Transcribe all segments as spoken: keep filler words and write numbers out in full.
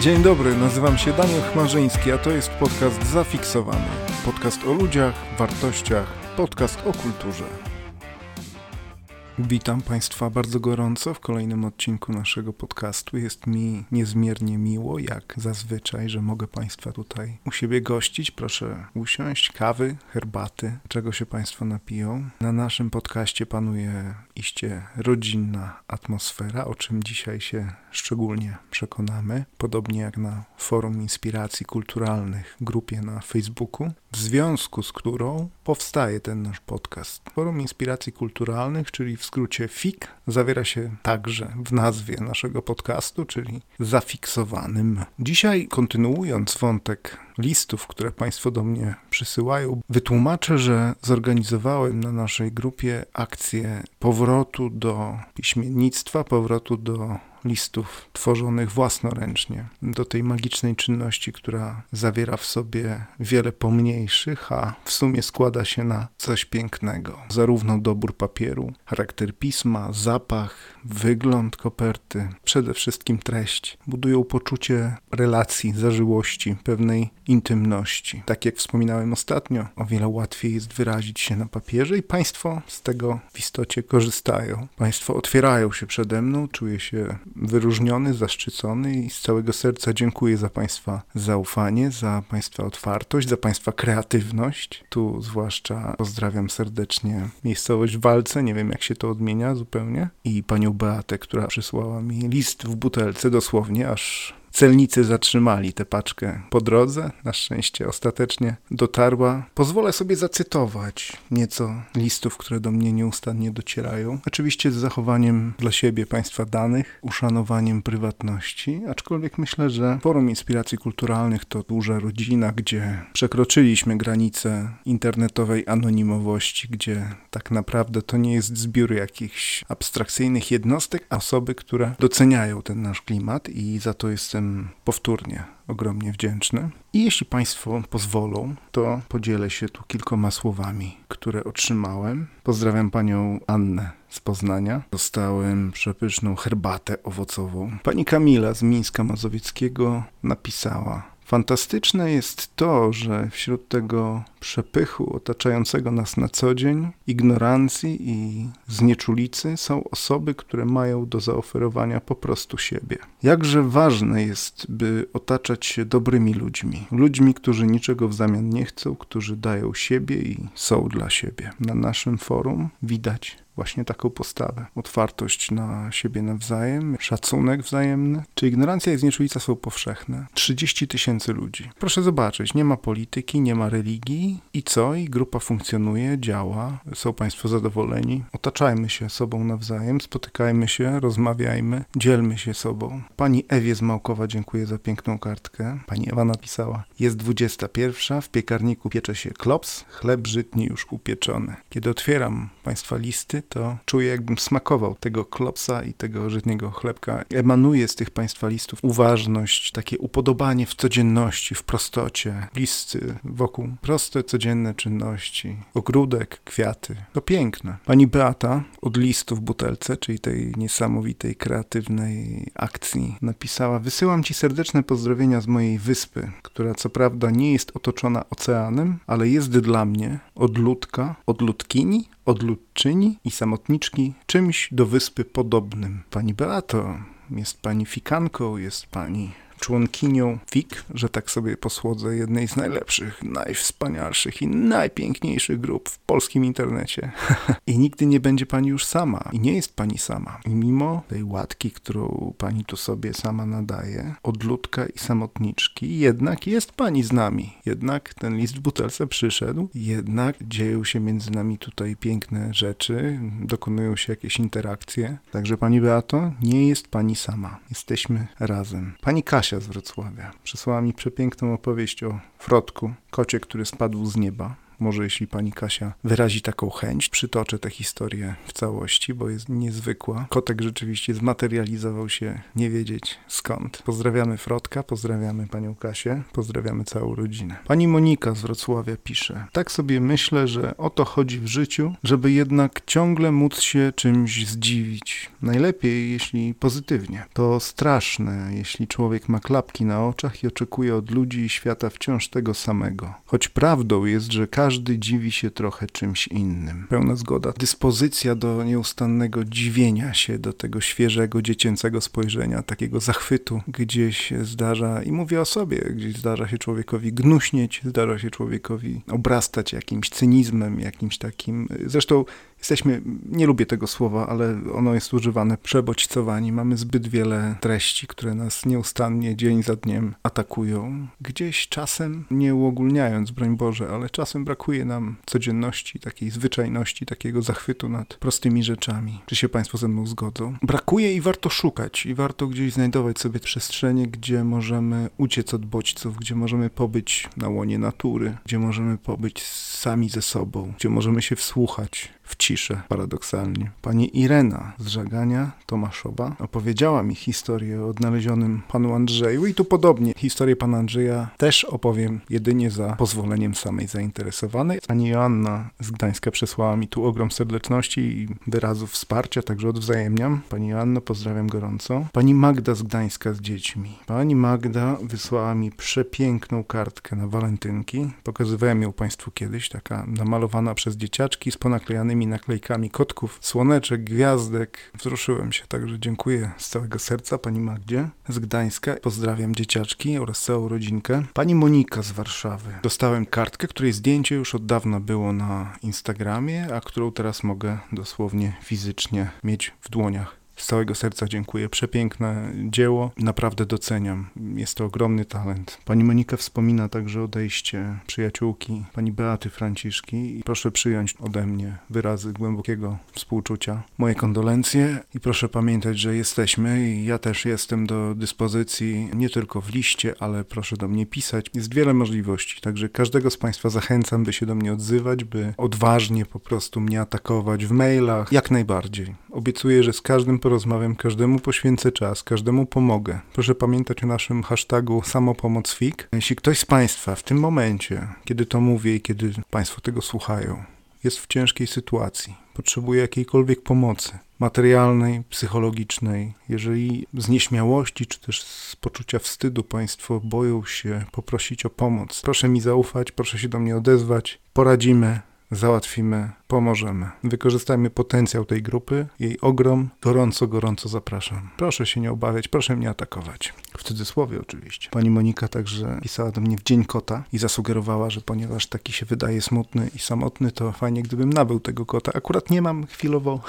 Dzień dobry, nazywam się Daniel Chmarzyński, a to jest podcast Zafiksowany. Podcast o ludziach, wartościach, podcast o kulturze. Witam Państwa bardzo gorąco w kolejnym odcinku naszego podcastu. Jest mi niezmiernie miło, jak zazwyczaj, że mogę Państwa tutaj u siebie gościć. Proszę usiąść, kawy, herbaty, czego się Państwo napiją. Na naszym podcaście panuje iście rodzinna atmosfera, o czym dzisiaj się szczególnie przekonamy, podobnie jak na Forum Inspiracji Kulturalnych, grupie na Facebooku, w związku z którą powstaje ten nasz podcast. Forum Inspiracji Kulturalnych, czyli w skrócie F I K, zawiera się także w nazwie naszego podcastu, czyli Zafiksowanym. Dzisiaj, kontynuując wątek listów, które Państwo do mnie przysyłają, wytłumaczę, że zorganizowałem na naszej grupie akcję powrotu do piśmiennictwa, powrotu do listów tworzonych własnoręcznie, do tej magicznej czynności, która zawiera w sobie wiele pomniejszych, a w sumie składa się na coś pięknego. Zarówno dobór papieru, charakter pisma, zapach, wygląd koperty, przede wszystkim treść, budują poczucie relacji, zażyłości, pewnej intymności. Tak jak wspominałem ostatnio, o wiele łatwiej jest wyrazić się na papierze i Państwo z tego w istocie korzystają. Państwo otwierają się przede mną, czuję się wyróżniony, zaszczycony i z całego serca dziękuję za Państwa zaufanie, za Państwa otwartość, za Państwa kreatywność. Tu zwłaszcza pozdrawiam serdecznie miejscowość Walce, nie wiem jak się to odmienia zupełnie, i panią Beatę, która przysłała mi list w butelce dosłownie, aż celnicy zatrzymali tę paczkę po drodze. Na szczęście ostatecznie dotarła. Pozwolę sobie zacytować nieco listów, które do mnie nieustannie docierają. Oczywiście z zachowaniem dla siebie Państwa danych, uszanowaniem prywatności, aczkolwiek myślę, że Forum Inspiracji Kulturalnych to duża rodzina, gdzie przekroczyliśmy granicę internetowej anonimowości, gdzie tak naprawdę to nie jest zbiór jakichś abstrakcyjnych jednostek, a osoby, które doceniają ten nasz klimat, i za to jestem powtórnie ogromnie wdzięczny. I jeśli Państwo pozwolą, to podzielę się tu kilkoma słowami, które otrzymałem. Pozdrawiam Panią Annę z Poznania. Dostałem przepyszną herbatę owocową. Pani Kamila z Mińska Mazowieckiego napisała: fantastyczne jest to, że wśród tego przepychu otaczającego nas na co dzień, ignorancji i znieczulicy są osoby, które mają do zaoferowania po prostu siebie. Jakże ważne jest, by otaczać się dobrymi ludźmi. Ludźmi, którzy niczego w zamian nie chcą, którzy dają siebie i są dla siebie. Na naszym forum widać właśnie taką postawę. Otwartość na siebie nawzajem, szacunek wzajemny. Czy ignorancja i znieczulica są powszechne? trzydzieści tysięcy ludzi. Proszę zobaczyć, nie ma polityki, nie ma religii. I co? I grupa funkcjonuje, działa. Są Państwo zadowoleni? Otaczajmy się sobą nawzajem, spotykajmy się, rozmawiajmy, dzielmy się sobą. Pani Ewie z Małkowa dziękuję za piękną kartkę. Pani Ewa napisała: jest dwudziesta pierwsza, w piekarniku piecze się klops, chleb żytni już upieczony. Kiedy otwieram Państwa listy, to czuję, jakbym smakował tego klopsa i tego żytniego chlebka. Emanuje z tych Państwa listów uważność, takie upodobanie w codzienności, w prostocie. Listy wokół proste, codzienne czynności. Ogródek, kwiaty. To piękne. Pani Beata od listu w butelce, czyli tej niesamowitej, kreatywnej akcji, napisała: wysyłam Ci serdeczne pozdrowienia z mojej wyspy, która co prawda nie jest otoczona oceanem, ale jest dla mnie odludka, odludkini, odludczyni i samotniczki czymś do wyspy podobnym. Pani Beato, jest Pani fikanką, jest Pani członkinią F I K, że tak sobie posłodzę, jednej z najlepszych, najwspanialszych i najpiękniejszych grup w polskim internecie. I nigdy nie będzie Pani już sama. I nie jest Pani sama. I mimo tej łatki, którą Pani tu sobie sama nadaje, odludka i samotniczki, jednak jest Pani z nami. Jednak ten list w butelce przyszedł. Jednak dzieją się między nami tutaj piękne rzeczy, dokonują się jakieś interakcje. Także Pani Beato, nie jest Pani sama. Jesteśmy razem. Pani Kasia z Wrocławia przysłała mi przepiękną opowieść o Frotku, kocie, który spadł z nieba. może jeśli pani Kasia wyrazi taką chęć, przytoczę tę historię w całości, bo jest niezwykła. Kotek rzeczywiście zmaterializował się nie wiedzieć skąd. Pozdrawiamy Frodka, pozdrawiamy panią Kasię, pozdrawiamy całą rodzinę. Pani Monika z Wrocławia pisze: tak sobie myślę, że o to chodzi w życiu, żeby jednak ciągle móc się czymś zdziwić. Najlepiej, jeśli pozytywnie. To straszne, jeśli człowiek ma klapki na oczach i oczekuje od ludzi i świata wciąż tego samego. Choć prawdą jest, że każdy dziwi się trochę czymś innym. Pełna zgoda. Dyspozycja do nieustannego dziwienia się, do tego świeżego, dziecięcego spojrzenia, takiego zachwytu, gdzie się zdarza, i mówię o sobie, gdzieś zdarza się człowiekowi gnuśnieć, zdarza się człowiekowi obrastać jakimś cynizmem, jakimś takim. Zresztą jesteśmy, nie lubię tego słowa, ale ono jest używane, przebodźcowani. Mamy zbyt wiele treści, które nas nieustannie, dzień za dniem atakują. Gdzieś czasem, nie uogólniając, broń Boże, ale czasem brakuje nam codzienności, takiej zwyczajności, takiego zachwytu nad prostymi rzeczami. Czy się Państwo ze mną zgodzą? Brakuje i warto szukać, i warto gdzieś znajdować sobie przestrzenie, gdzie możemy uciec od bodźców, gdzie możemy pobyć na łonie natury, gdzie możemy pobyć sami ze sobą, gdzie możemy się wsłuchać w ciszę, paradoksalnie. Pani Irena z Żagania Tomaszowa opowiedziała mi historię o odnalezionym panu Andrzeju i tu podobnie. Historię pana Andrzeja też opowiem jedynie za pozwoleniem samej zainteresowanej. Pani Joanna z Gdańska przesłała mi tu ogrom serdeczności i wyrazów wsparcia, także odwzajemniam. Pani Joanno, pozdrawiam gorąco. Pani Magda z Gdańska z dziećmi. Pani Magda wysłała mi przepiękną kartkę na walentynki. Pokazywałem ją Państwu kiedyś, taka namalowana przez dzieciaczki z ponaklejanymi naklejkami kotków, słoneczek, gwiazdek. Wzruszyłem się, także dziękuję z całego serca pani Magdzie z Gdańska. Pozdrawiam dzieciaczki oraz całą rodzinkę. Pani Monika z Warszawy. Dostałem kartkę, której zdjęcie już od dawna było na Instagramie, a którą teraz mogę dosłownie fizycznie mieć w dłoniach. Z całego serca dziękuję. Przepiękne dzieło. Naprawdę doceniam. Jest to ogromny talent. Pani Monika wspomina także odejście przyjaciółki, pani Beaty Franciszki. I proszę przyjąć ode mnie wyrazy głębokiego współczucia. Moje kondolencje i proszę pamiętać, że jesteśmy i ja też jestem do dyspozycji nie tylko w liście, ale proszę do mnie pisać. Jest wiele możliwości, także każdego z Państwa zachęcam, by się do mnie odzywać, by odważnie po prostu mnie atakować w mailach. Jak najbardziej. Obiecuję, że z każdym porozmawiam, każdemu poświęcę czas, każdemu pomogę. Proszę pamiętać o naszym hashtagu samopomocfik. Jeśli ktoś z Państwa w tym momencie, kiedy to mówię i kiedy Państwo tego słuchają, jest w ciężkiej sytuacji, potrzebuje jakiejkolwiek pomocy materialnej, psychologicznej, jeżeli z nieśmiałości czy też z poczucia wstydu Państwo boją się poprosić o pomoc, proszę mi zaufać, proszę się do mnie odezwać, poradzimy, załatwimy, pomożemy. Wykorzystajmy potencjał tej grupy, jej ogrom. Gorąco, gorąco zapraszam. Proszę się nie obawiać, proszę mnie atakować. W cudzysłowie oczywiście. Pani Monika także pisała do mnie w Dzień Kota i zasugerowała, że ponieważ taki się wydaje smutny i samotny, to fajnie, gdybym nabył tego kota. Akurat nie mam chwilowo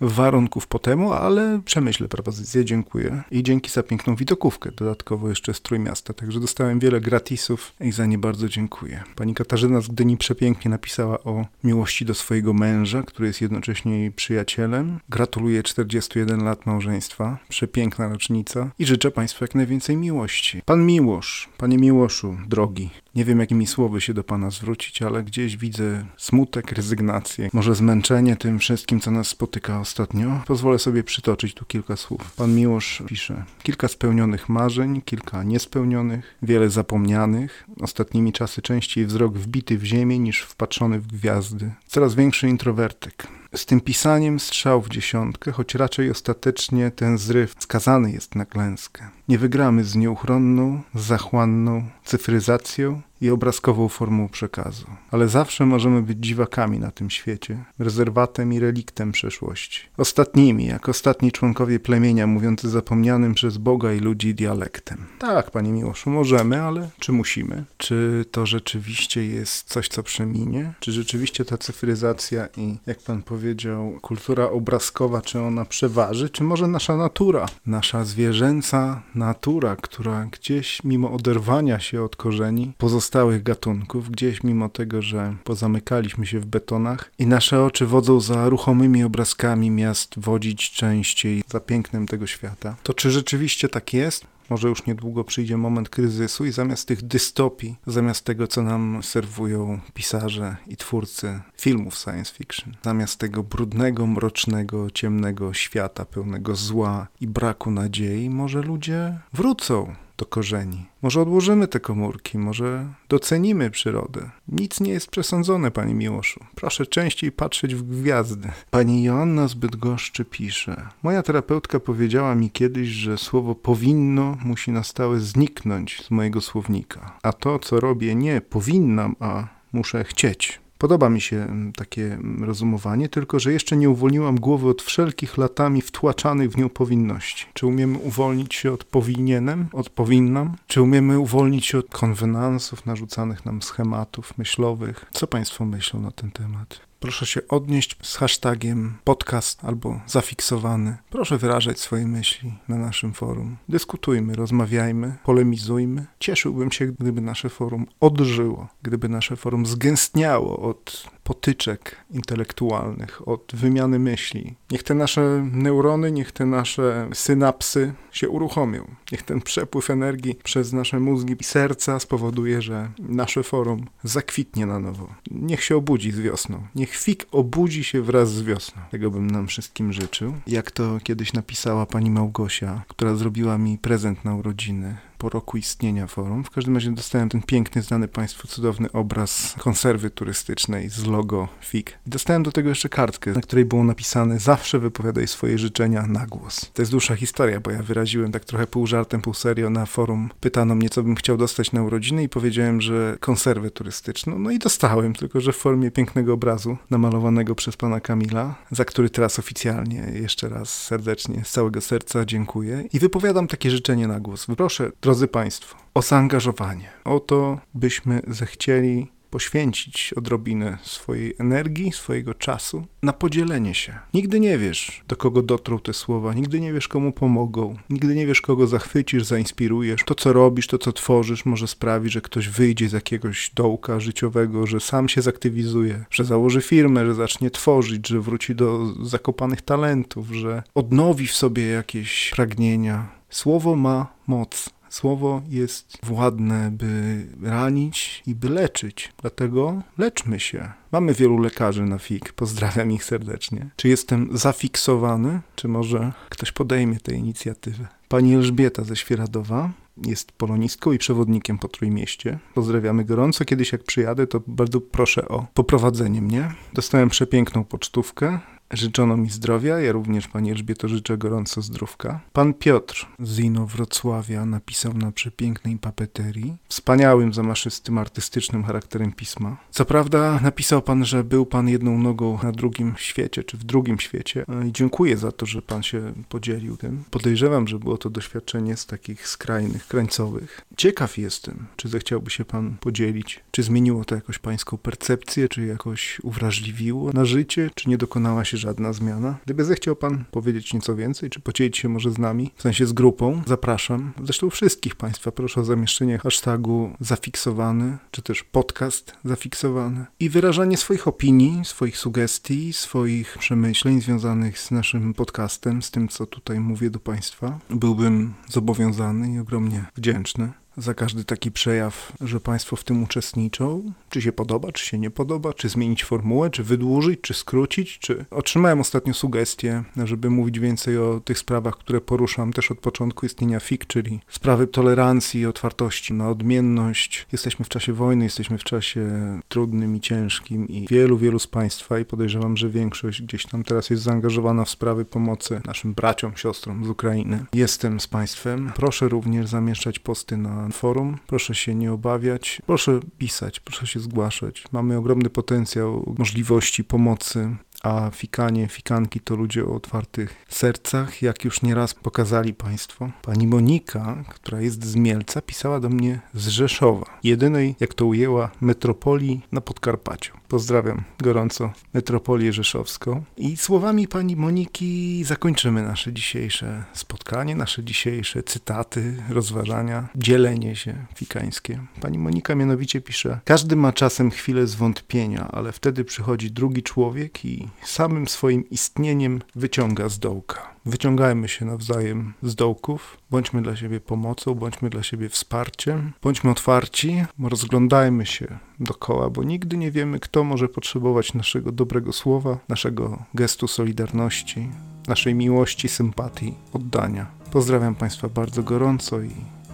warunków po temu, ale przemyślę propozycję, dziękuję. I dzięki za piękną widokówkę, dodatkowo jeszcze z Trójmiasta, także dostałem wiele gratisów i za nie bardzo dziękuję. Pani Katarzyna z Gdyni przepięknie napisała o miłości do swojego męża, który jest jednocześnie jej przyjacielem. Gratuluję czterdziestu jeden lat małżeństwa. Przepiękna rocznica i życzę Państwu jak najwięcej miłości. Pan Miłosz, panie Miłoszu, drogi, nie wiem jakimi słowy się do Pana zwrócić, ale gdzieś widzę smutek, rezygnację, może zmęczenie tym wszystkim, co nas spotyka ostatnio. Pozwolę sobie przytoczyć tu kilka słów. Pan Miłosz pisze: kilka spełnionych marzeń, kilka niespełnionych, wiele zapomnianych. Ostatnimi czasy częściej wzrok wbity w ziemię niż wpatrzony w gwiazdy. Coraz większy Większy introwertyk. Z tym pisaniem strzał w dziesiątkę, choć raczej ostatecznie ten zryw skazany jest na klęskę. Nie wygramy z nieuchronną, zachłanną cyfryzacją i obrazkową formą przekazu. Ale zawsze możemy być dziwakami na tym świecie, rezerwatem i reliktem przeszłości. Ostatnimi, jak ostatni członkowie plemienia mówiący zapomnianym przez Boga i ludzi dialektem. Tak, panie Miłoszu, możemy, ale czy musimy? Czy to rzeczywiście jest coś, co przeminie? Czy rzeczywiście ta cyfryzacja i, jak pan powiedział, kultura obrazkowa, czy ona przeważy? Czy może nasza natura, nasza zwierzęca natura, która gdzieś mimo oderwania się od korzeni pozostaje pozostałych gatunków, gdzieś mimo tego, że pozamykaliśmy się w betonach i nasze oczy wodzą za ruchomymi obrazkami miast, wodzić częściej za pięknem tego świata. To czy rzeczywiście tak jest? Może już niedługo przyjdzie moment kryzysu i zamiast tych dystopii, zamiast tego, co nam serwują pisarze i twórcy filmów science fiction, zamiast tego brudnego, mrocznego, ciemnego świata pełnego zła i braku nadziei, może ludzie wrócą do korzeni. Może odłożymy te komórki, może docenimy przyrodę. Nic nie jest przesądzone, Panie Miłoszu. Proszę częściej patrzeć w gwiazdy. Pani Joanna z Bydgoszczy pisze. Moja terapeutka powiedziała mi kiedyś, że słowo powinno musi na stałe zniknąć z mojego słownika. A to, co robię, nie powinnam, a muszę chcieć. Podoba mi się takie rozumowanie, tylko że jeszcze nie uwolniłam głowy od wszelkich latami wtłaczanych w nią powinności. Czy umiemy uwolnić się od powinienem, od powinnam? Czy umiemy uwolnić się od konwenansów, narzucanych nam schematów myślowych? Co Państwo myślą na ten temat? Proszę się odnieść z hashtagiem podcast albo zafiksowany. Proszę wyrażać swoje myśli na naszym forum. Dyskutujmy, rozmawiajmy, polemizujmy. Cieszyłbym się, gdyby nasze forum odżyło, gdyby nasze forum zgęstniało od potyczek intelektualnych, od wymiany myśli. Niech te nasze neurony, niech te nasze synapsy się uruchomią. Niech ten przepływ energii przez nasze mózgi i serca spowoduje, że nasze forum zakwitnie na nowo. Niech się obudzi z wiosną. Niech fik obudzi się wraz z wiosną. Tego bym nam wszystkim życzył. Jak to kiedyś napisała pani Małgosia, która zrobiła mi prezent na urodziny po roku istnienia forum. W każdym razie dostałem ten piękny, znany Państwu, cudowny obraz konserwy turystycznej z logo fik. Dostałem do tego jeszcze kartkę, na której było napisane: zawsze wypowiadaj swoje życzenia na głos. To jest dłuższa historia, bo ja wyraziłem tak trochę pół żartem, pół serio na forum. Pytano mnie, co bym chciał dostać na urodziny i powiedziałem, że konserwę turystyczną. No i dostałem, tylko że w formie pięknego obrazu namalowanego przez pana Kamila, za który teraz oficjalnie jeszcze raz serdecznie, z całego serca dziękuję. I wypowiadam takie życzenie na głos. Proszę, drodzy Państwo, o zaangażowanie, o to, byśmy zechcieli poświęcić odrobinę swojej energii, swojego czasu na podzielenie się. Nigdy nie wiesz, do kogo dotrą te słowa, nigdy nie wiesz, komu pomogą, nigdy nie wiesz, kogo zachwycisz, zainspirujesz. To, co robisz, to, co tworzysz, może sprawi, że ktoś wyjdzie z jakiegoś dołka życiowego, że sam się zaktywizuje, że założy firmę, że zacznie tworzyć, że wróci do zakopanych talentów, że odnowi w sobie jakieś pragnienia. Słowo ma moc. Słowo jest władne, by ranić i by leczyć. Dlatego leczmy się. Mamy wielu lekarzy na fik. Pozdrawiam ich serdecznie. Czy jestem zafiksowany? Czy może ktoś podejmie tę inicjatywę? Pani Elżbieta ze Świeradowa jest polonistką i przewodnikiem po Trójmieście. Pozdrawiamy gorąco. Kiedyś jak przyjadę, to bardzo proszę o poprowadzenie mnie. Dostałem przepiękną pocztówkę. Życzono mi zdrowia, ja również Pani Elżbieto życzę gorąco zdrówka. Pan Piotr z Inowrocławia napisał na przepięknej papeterii, wspaniałym, zamaszystym, artystycznym charakterem pisma. Co prawda napisał Pan, że był Pan jedną nogą na drugim świecie, czy w drugim świecie. I dziękuję za to, że Pan się podzielił tym. Podejrzewam, że było to doświadczenie z takich skrajnych, krańcowych. Ciekaw jestem, czy zechciałby się Pan podzielić, czy zmieniło to jakoś Pańską percepcję, czy jakoś uwrażliwiło na życie, czy nie dokonała się żadna zmiana. Gdyby zechciał Pan powiedzieć nieco więcej, czy podzielić się może z nami, w sensie z grupą, zapraszam. Zresztą wszystkich Państwa proszę o zamieszczenie hashtagu zafiksowany, czy też podcast zafiksowany i wyrażanie swoich opinii, swoich sugestii, swoich przemyśleń związanych z naszym podcastem, z tym, co tutaj mówię do Państwa. Byłbym zobowiązany i ogromnie wdzięczny za każdy taki przejaw, że Państwo w tym uczestniczą. Czy się podoba, czy się nie podoba, czy zmienić formułę, czy wydłużyć, czy skrócić, czy... Otrzymałem ostatnio sugestie, żeby mówić więcej o tych sprawach, które poruszam też od początku istnienia fik, czyli sprawy tolerancji i otwartości na odmienność. Jesteśmy w czasie wojny, jesteśmy w czasie trudnym i ciężkim i wielu, wielu z Państwa, i podejrzewam, że większość gdzieś tam teraz jest zaangażowana w sprawy pomocy naszym braciom, siostrom z Ukrainy. Jestem z Państwem. Proszę również zamieszczać posty na forum, proszę się nie obawiać, proszę pisać, proszę się zgłaszać. Mamy ogromny potencjał możliwości pomocy, a fikanie, fikanki to ludzie o otwartych sercach, jak już nieraz pokazali Państwo. Pani Monika, która jest z Mielca, pisała do mnie z Rzeszowa, jedynej, jak to ujęła, metropolii na Podkarpaciu. Pozdrawiam gorąco metropolię rzeszowską. I słowami pani Moniki zakończymy nasze dzisiejsze spotkanie, nasze dzisiejsze cytaty, rozważania, dzielenie się fikańskie. Pani Monika mianowicie pisze: każdy ma czasem chwilę zwątpienia, ale wtedy przychodzi drugi człowiek i samym swoim istnieniem wyciąga z dołka. Wyciągajmy się nawzajem z dołków, bądźmy dla siebie pomocą, bądźmy dla siebie wsparciem, bądźmy otwarci, rozglądajmy się dokoła, bo nigdy nie wiemy, kto może potrzebować naszego dobrego słowa, naszego gestu solidarności, naszej miłości, sympatii, oddania. Pozdrawiam Państwa bardzo gorąco i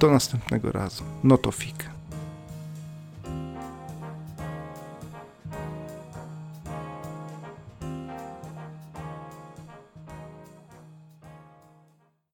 do następnego razu. No to fik.